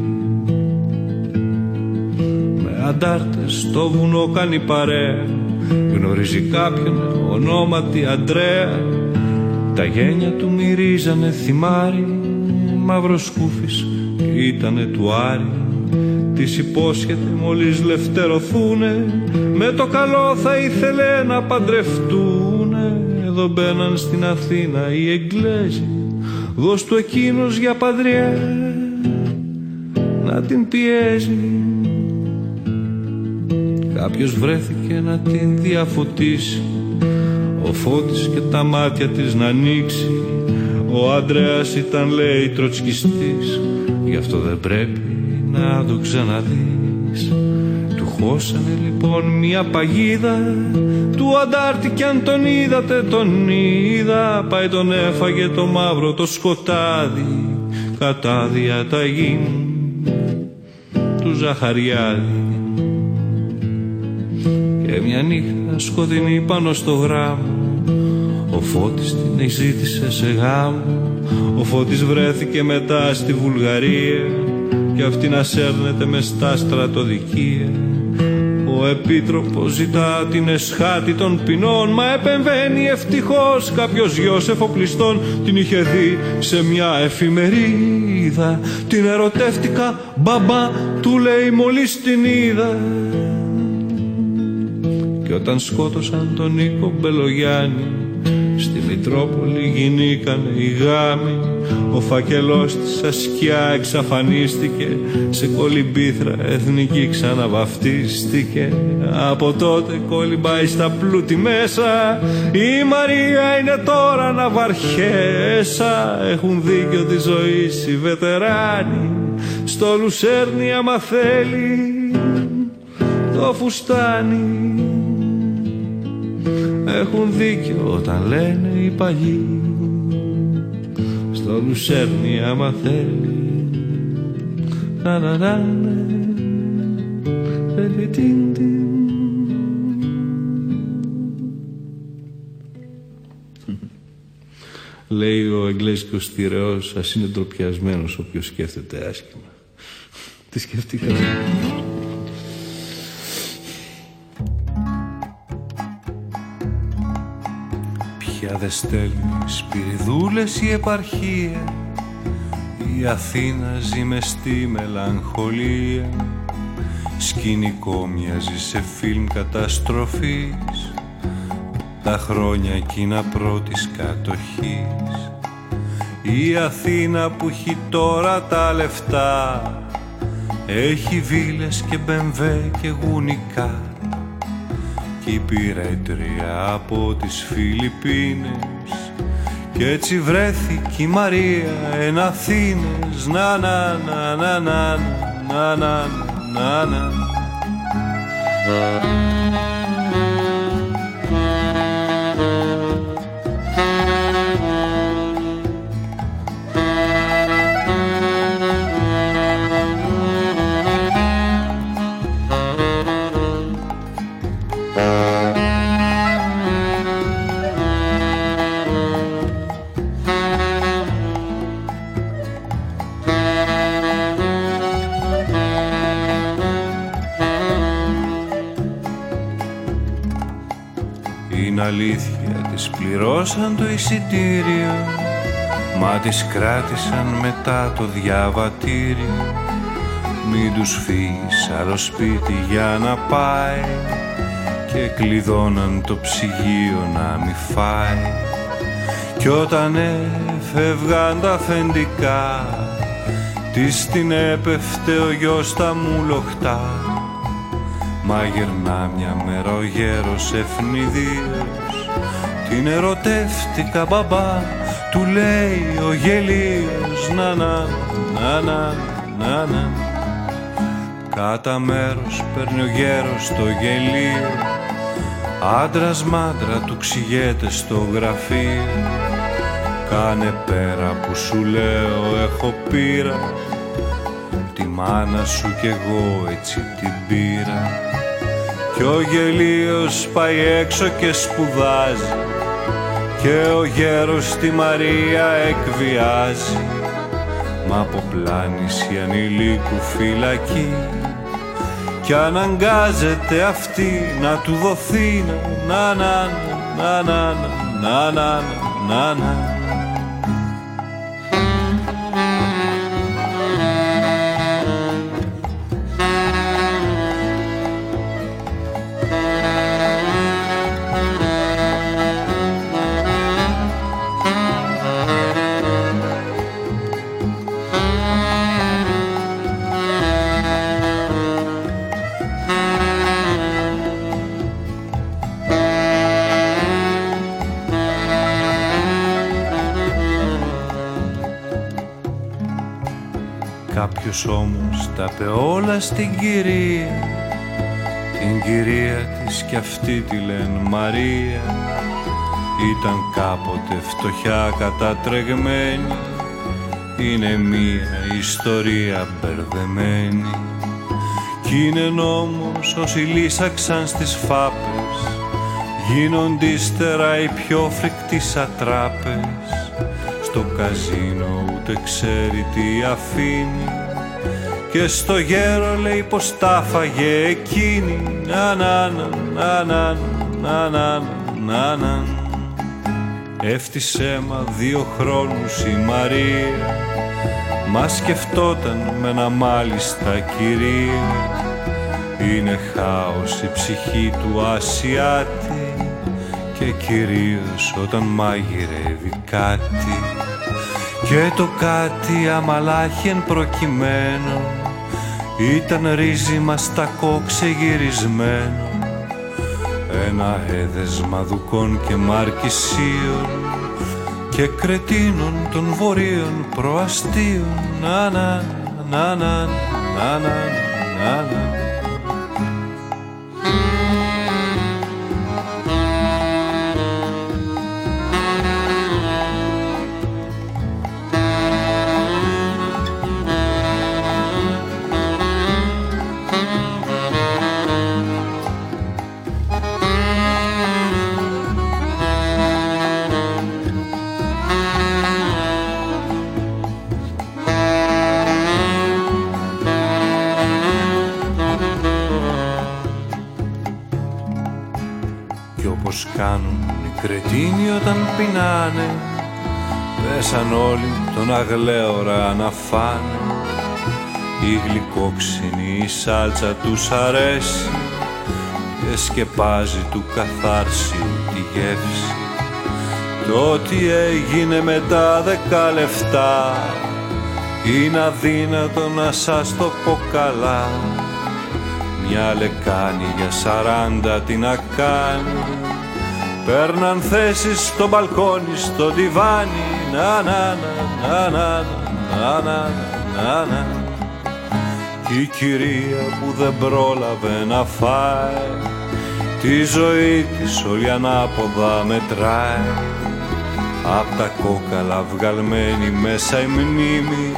Με αντάρτες στο βουνό κάνει παρέα, γνωρίζει κάποιον ονόματι Αντρέα. Τα γένια του μυρίζανε θυμάρι, μαύρο σκούφης ήτανε του Άρη. Της υπόσχεται μόλις λευτερωθούνε, με το καλό θα ήθελε να παντρευτούνε. Εδώ μπαίναν στην Αθήνα οι Εγγλέζοι, δώσ' του εκείνος για παντριέ να την πιέζει. Κάποιος βρέθηκε να την διαφωτίσει, ο Φώτης και τα μάτια της να ανοίξει. Ο Άντρεας ήταν λέει τροτσκιστής, γι' αυτό δεν πρέπει να το ξαναδείς. Του χώσανε λοιπόν μια παγίδα, του αντάρτη κι αν τον είδατε τον είδα. Πάει τον έφαγε το μαύρο το σκοτάδι, κατά διαταγή του Ζαχαριάδη. Και μια νύχτα σκοτεινή πάνω στο γράμμο, ο Φώτης την εξήτησε σε γάμο. Ο Φώτης βρέθηκε μετά στη Βουλγαρία, και αυτή να σέρνεται μες στα στρατοδικεία. Ο Επίτροπος ζητά την εσχάτη των ποινών, μα επεμβαίνει ευτυχώς κάποιος γιος εφοπλιστών. Την είχε δει σε μια εφημερίδα, την ερωτεύτηκα μπαμπά του λέει μόλις την είδα. Και όταν σκότωσαν τον Νίκο Μπελογιάννη, στη Μητρόπολη γινήκανε οι γάμοι. Ο φακελός της ασκιά εξαφανίστηκε, σε κολυμπήθρα εθνική ξαναβαφτίστηκε. Από τότε κολυμπάει στα πλούτη μέσα, η Μαρία είναι τώρα ναυαρχέσα. Έχουν δίκιο τη ζωή οι βετεράνοι, στο Λουσέρνη άμα θέλει το φουστάνι. Έχουν δίκιο όταν λένε οι παλιοί, στο Λουσέρνη άμα θέλει. Λέει ο Εγγλέζικος θηρεός, ας είναι ντροπιασμένος όποιος σκέφτεται άσχημα. Τι σκέφτηκα. Πια δε στέλνει σπυριδούλες η επαρχία, η Αθήνα ζει μες στη μελαγχολία. Σκηνικό μοιάζει σε φιλμ καταστροφής, τα χρόνια εκείνα πρώτης κατοχής. Η Αθήνα που έχει τώρα τα λεφτά, έχει βίλες και μπεμβέ και γουνικά. Κι υπηρέτρια από τις Φιλιππίνες, κι έτσι βρέθηκε η Μαρία εν Αθήνες. Να να να να να να να να να. Αλήθεια της πληρώσαν το εισιτήριο, μα τις κράτησαν μετά το διαβατήριο. Μην τους φύγεις άλλο σπίτι για να πάει, και κλειδώναν το ψυγείο να μη φάει. Κι όταν έφευγαν τα αφεντικά, της την έπεφτε ο γιος στα μουλοχτά. Μα γερνά μια μέρα ο γέρος ευνηδίος, την ερωτεύτηκα μπαμπά του λέει ο γελίος. Να να να να να να. Κατά μέρος παίρνει ο γέρος το γελίο, άντρας μάντρα του ξηγέται στο γραφείο. Κάνε πέρα που σου λέω έχω πείρα. Τη μάνα σου κι εγώ έτσι την πήρα. Κι ο γελίος πάει έξω και σπουδάζει, και ο γέρος τη Μαρία εκβιάζει. Μα από πλάνηση ανηλίκου φυλακή, κι αναγκάζεται αυτή να του δοθεί. Να να να να να να να να. Κάποιος όμως τα πε όλα στην κυρία, την κυρία της κι αυτή τη λένε Μαρία. Ήταν κάποτε φτωχιά κατατρεγμένη, είναι μία ιστορία μπερδεμένη. Κι είναι νόμος όσοι λύσαξαν στις φάπες, γίνονται ύστερα οι πιο φρικτοί σατράπες. Στο καζίνο ούτε ξέρει τι αφήνει, και στο γέρο λέει πως τα φάγε εκείνη. Να να να να να να να να. Έφτισε μα 2 χρόνους η Μαρία, μα σκεφτόταν με ένα μάλιστα κυρία. Είναι χάος η ψυχή του Ασιάτη, και κυρίως όταν μαγειρεύει κάτι. Και το κάτι αμαλάχεν προκειμένο ήταν ρύζι μαστακό ξεγυρισμένο. Ένα έδεσμα δουκών και μαρκησίων και κρετίνων των βορείων προαστίων. Να να να να να να να να. Κρετίνοι όταν πεινάνε, πέσαν όλοι τον αγλέωρα να φάνε. Η γλυκόξινη η σάλτσα τους αρέσει και σκεπάζει του καθάρσιου τη γεύση. Το ότι έγινε με τα 10 λεπτά είναι αδύνατο να σας το πω καλά. Μια λεκάνη για 40 τι να κάνει. Παίρναν θέσεις στο μπαλκόνι, στο διβάνι. Να να να να να να να να. Κι η κυρία που δεν πρόλαβε να φάει, τη ζωή της όλη ανάποδα μετράει. Απ' τα κόκαλα βγαλμένη μέσα η μνήμη,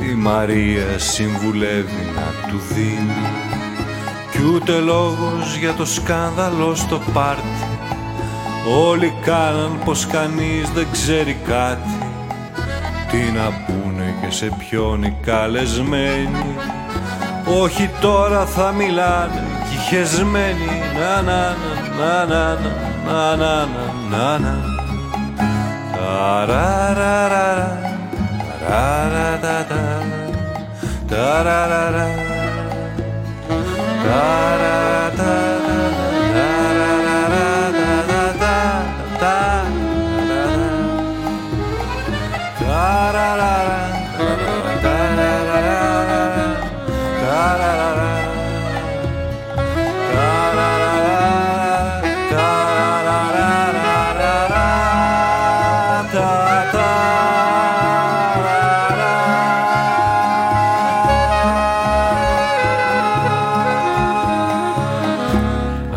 τη Μαρία συμβουλεύει να του δίνει. Κι ούτε λόγος για το σκάνδαλο στο πάρτι, όλοι κάναν πως κανείς δεν ξέρει κάτι. Τι να πούνε και σε ποιον οι καλεσμένοι, όχι τώρα θα μιλάνε κι χεσμένοι. Να να να να να να να να. Ταραραρα ταραρατα ταραραρα ταραρατα.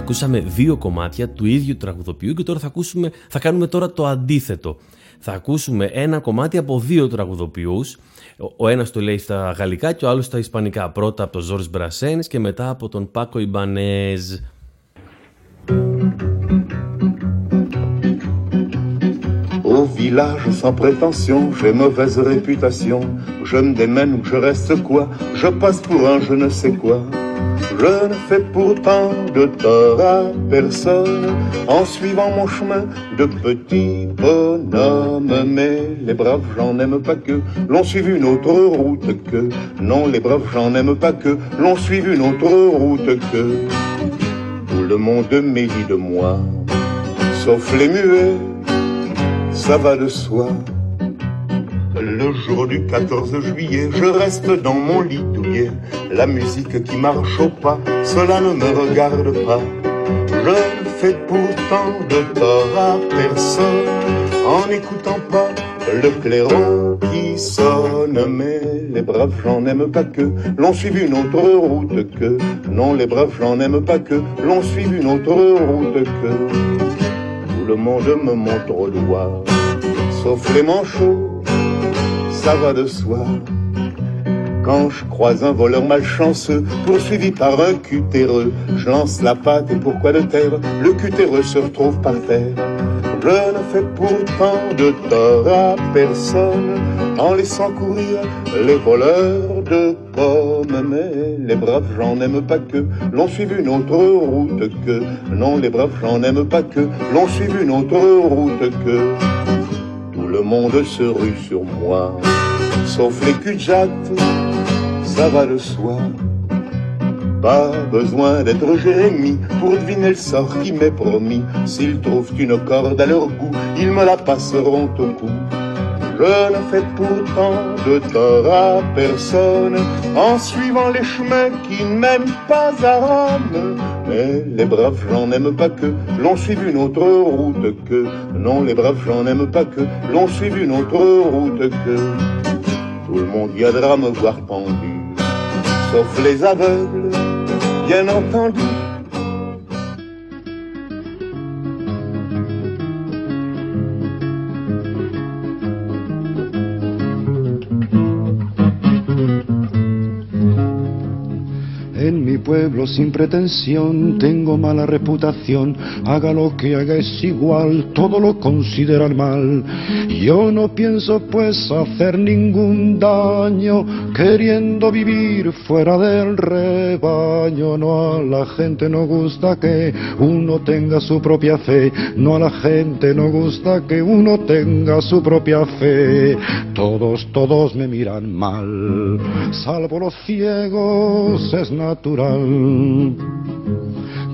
Ακούσαμε 2 κομμάτια του ίδιου τραγουδοποιού και τώρα θα κάνουμε το αντίθετο. θα ακούσουμε ένα κομμάτι από δύο τραγουδοποιούς. Ο ένας το λέει στα γαλλικά και ο άλλος στα ισπανικά. Πρώτα από τον Georges Brassens και μετά από τον Paco Ibáñez. Au village sans prétention, j'ai mauvaise réputation. Je me démène ou je reste quoi? Je passe pour un je ne sais quoi. Je ne fais pourtant de tort à personne en suivant mon chemin de petit bonhomme. Mais les braves gens n'aiment pas que l'on suive une autre route que. Non, les braves gens n'aiment pas que l'on suive une autre route que. Tout le monde médit de moi, sauf les muets, ça va de soi. Le jour du 14 juillet, je reste dans mon lit douillet. La musique qui marche au pas, cela ne me regarde pas. Je ne fais pourtant de tort à personne en n'écoutant pas le clairon qui sonne. Mais les braves gens n'aiment pas que l'on suive une autre route que. Non, les braves gens n'aiment pas que l'on suive une autre route que. Tout le monde me montre au doigt, sauf les manchots, ça va de soi. Quand je croise un voleur malchanceux, poursuivi par un cutéreux, je lance la patte et pourquoi le taire? Le cutéreux se retrouve par terre. Je ne fais pourtant de tort à personne en laissant courir les voleurs de pommes. Mais les braves gens n'aiment pas que l'on suive une autre route que. Non, les braves gens n'aiment pas que l'on suive une autre route que. Tout le monde se rue sur moi, sauf les culs-de-jatte, ça va de soi. Pas besoin d'être Jérémie pour deviner le sort qui m'est promis. S'ils trouvent une corde à leur goût, ils me la passeront au cou. Je ne fais pourtant de tort à personne en suivant les chemins qui ne mènent pas à Rome. Mais les braves gens n'aiment pas que l'on suive une autre route que. Non, les braves gens n'aiment pas que l'on suive une autre route que. Tout le monde viendra me voir pendu, sauf les aveugles, bien entendu. Pueblo sin pretensión, tengo mala reputación, haga lo que haga es igual, todo lo consideran mal. Yo no pienso pues hacer ningún daño, queriendo vivir fuera del rebaño. No, a la gente no gusta que uno tenga su propia fe, no, a la gente no gusta que uno tenga su propia fe. Todos me miran mal, salvo los ciegos, es natural.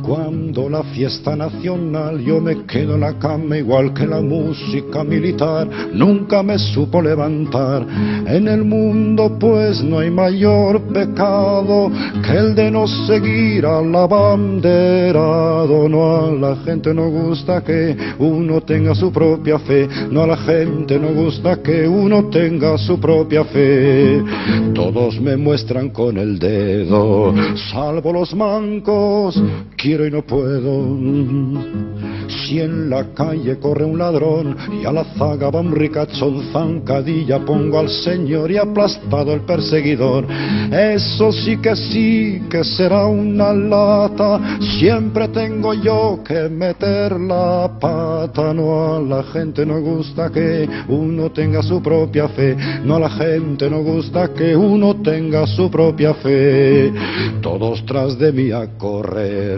Cuando la fiesta nacional yo me quedo en la cama igual que la música militar nunca me supo levantar. En el mundo pues no hay mayor pecado que el de no seguir al abanderado. No, a la gente no gusta que uno tenga su propia fe, no, a la gente no gusta que uno tenga su propia fe. Todos me muestran con el dedo, salvo los mancos, quiero y no puedo. Si en la calle corre un ladrón y a la zaga va un ricachón, zancadilla pongo al señor y aplastado el perseguidor. Eso sí que será una lata, siempre tengo yo que meter la pata. No, a la gente no gusta que uno tenga su propia fe, no, a la gente no gusta que uno tenga su propia fe. Todos tras de mí a correr,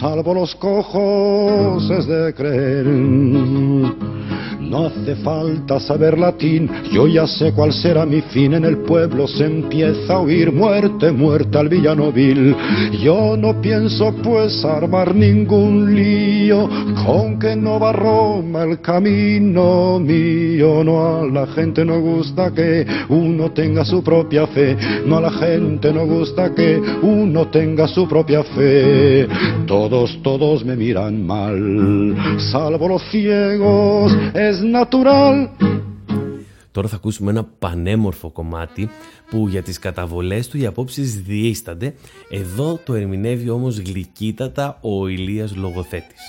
salvo los cojos, es de creer. No hace falta saber latín, yo ya sé cuál será mi fin. En el pueblo se empieza a oír muerte, muerte al villano vil. Yo no pienso pues armar ningún lío, con que no va Roma el camino mío. No, a la gente no gusta que uno tenga su propia fe, no, a la gente no gusta que uno tenga su propia fe. Todos me miran mal, salvo los ciegos, es natural. Τώρα θα ακούσουμε ένα πανέμορφο κομμάτι που για τις καταβολές του οι απόψεις διείστανται. Εδώ το ερμηνεύει όμως γλυκύτατα ο Ηλίας Λογοθέτης.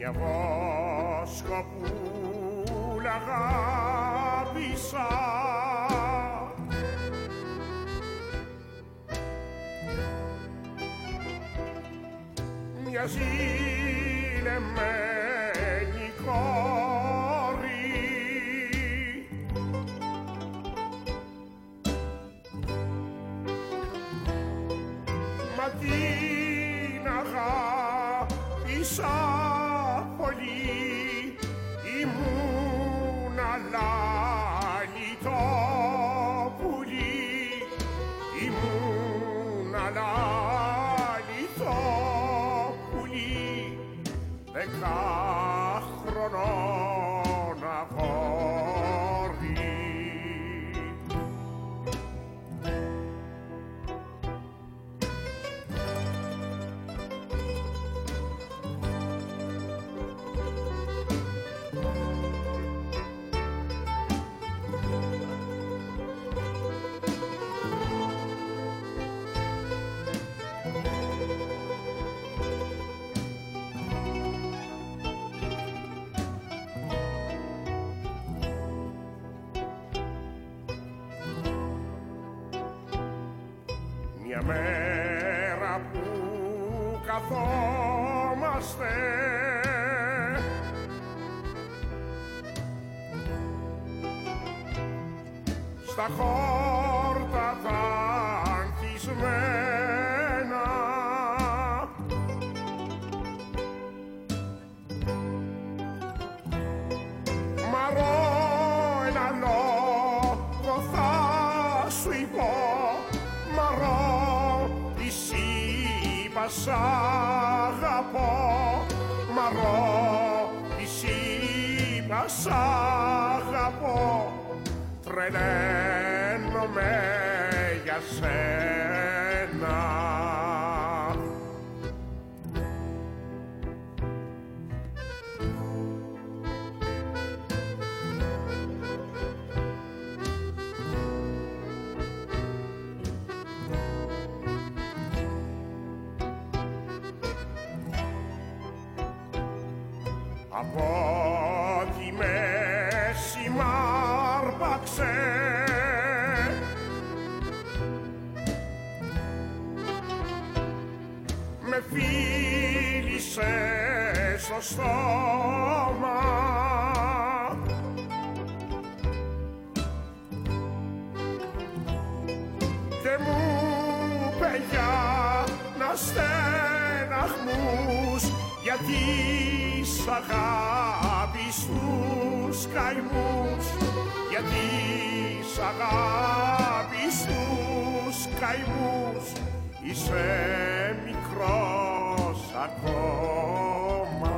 Μια βόσκα που αγάπησα μια ζηλεμένη κόρη μα την αγάπησα πολύ ήμουν αλάνητο πουλί ήμουν αλάνητο πουλί 10χρονών αγόρι Μια μέρα που καθόμαστε στα χόρτα δανεισμένα μαρώ ένα λόγο θα σου υπώ μαρώ της είπα σ' αγαπώ μαρώ της είπα σ' αγαπώ τρελαίνομαι για σένα Από τη μέση μ' άρπαξε με φίλησε στο στόμα και μου είπε για να στεναχμούς γιατί σ' αγάπης τους καημούς γιατί σ' αγάπης τους καημούς είσαι μικρός ακόμα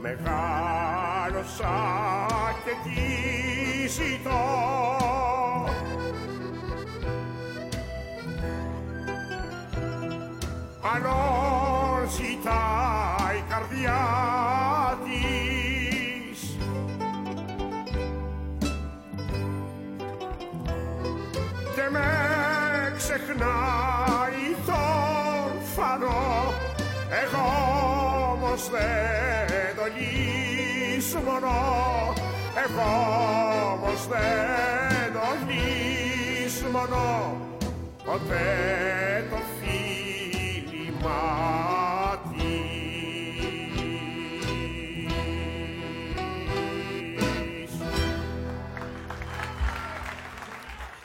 Μεγάλωσα και τι ζητώ αν όλ ζητάει η καρδιά της και με ξεχνάει τον φανό εγώ όμως δεν τον λησμονώ εγώ όμως δεν τον λησμονώ ποτέ το φίλημά της.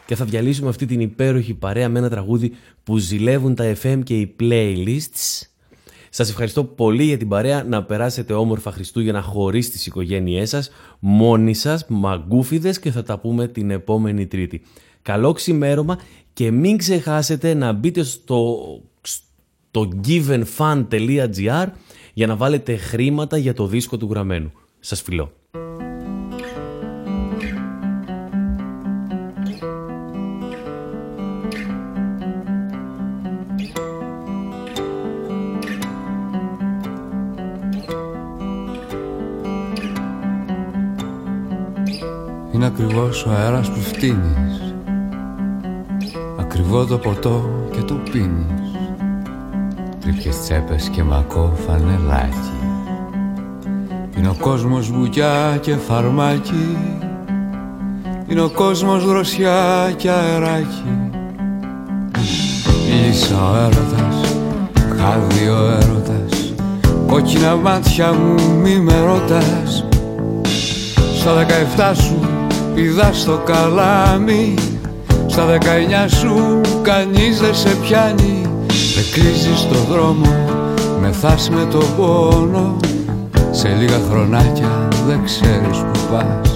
Και θα διαλύσουμε αυτή την υπέροχη παρέα με ένα τραγούδι που ζηλεύουν τα FM και οι playlists. Σας ευχαριστώ πολύ για την παρέα, να περάσετε όμορφα Χριστούγεννα χωρίς τις οικογένειές σας, μόνοι σας, μαγκούφιδες και θα τα πούμε την επόμενη Τρίτη. Καλό ξημέρωμα και μην ξεχάσετε να μπείτε στο givenfan.gr για να βάλετε χρήματα για το δίσκο του Γραμμένου. Σας φιλώ. Είναι ακριβώς ο αέρας που φτύνεις, ακριβό το ποτό και το πίνεις, τρίχες τσέπες και μακό φανελάκι. Είναι ο κόσμος μπουκιά και φαρμάκι, είναι ο κόσμος δροσιά και αεράκι. Μίλησα ο έρωτας, χάδι ο έρωτας, κόκκινα μάτια μου μη με ρώτας. Στα 17 σου πηδάς στο καλάμι, στα 19 σου κανείς δεν σε πιάνει. Με κλείζεις το δρόμο, μεθάς με το πόνο, σε λίγα χρονάκια δεν ξέρεις που πας.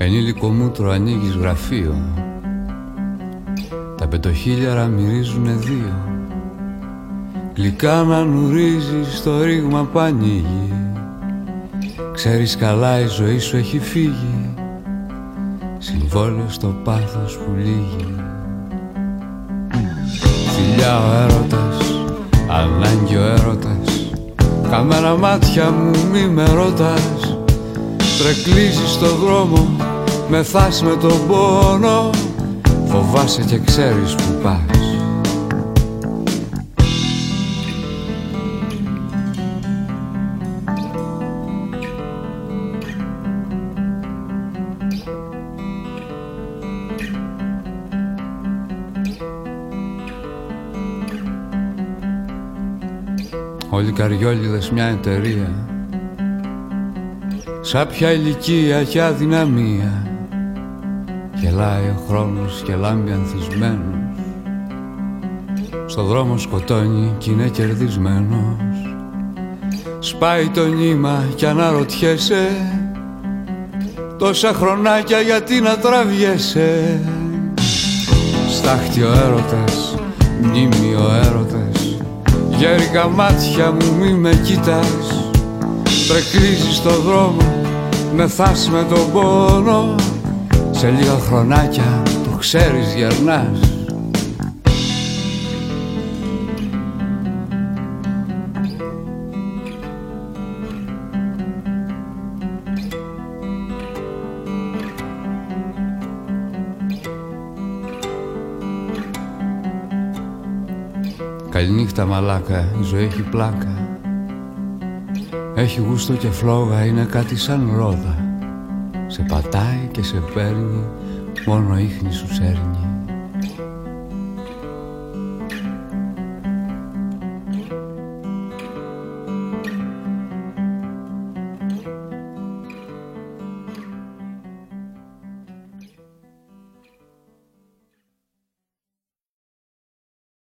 Ενήλικο μούτρο ανοίγεις γραφείο, τα πεντοχίλιαρα μυρίζουνε δύο, γλυκά να νουρίζεις το ρήγμα που ανοίγει. Ξέρεις καλά η ζωή σου έχει φύγει, συμβόλαιο στο πάθος που λύγει. Φιλιά ο έρωτας, ανάγκη ο έρωτας, καμένα μάτια μου μη με ρώτας. Τρεκλίζεις το δρόμο, μεθάς με τον πόνο, φοβάσαι και ξέρεις που πας. Όλοι οι καριόλιδες μια εταιρεία, σάπια ηλικία και αδυναμία. Γελάει ο χρόνος και λάμπει ανθισμένος, στο δρόμο σκοτώνει κι είναι κερδισμένος. Σπάει το νήμα κι αναρωτιέσαι, τόσα χρονάκια γιατί να τραβιέσαι. Στάχτη ο έρωτας, μνήμη ο έρωτας, γέρικα μάτια μου μη με κοίτας. Τρεκλίζεις το δρόμο, μεθάς με τον πόνο, σε λίγα χρονάκια το ξέρεις γερνάς. Καληνύχτα μαλάκα, η ζωή έχει πλάκα, έχει γούστο και φλόγα, είναι κάτι σαν ρόδα. Σε πατάει και σε παίρνει, μόνο ίχνη σου σέρνει.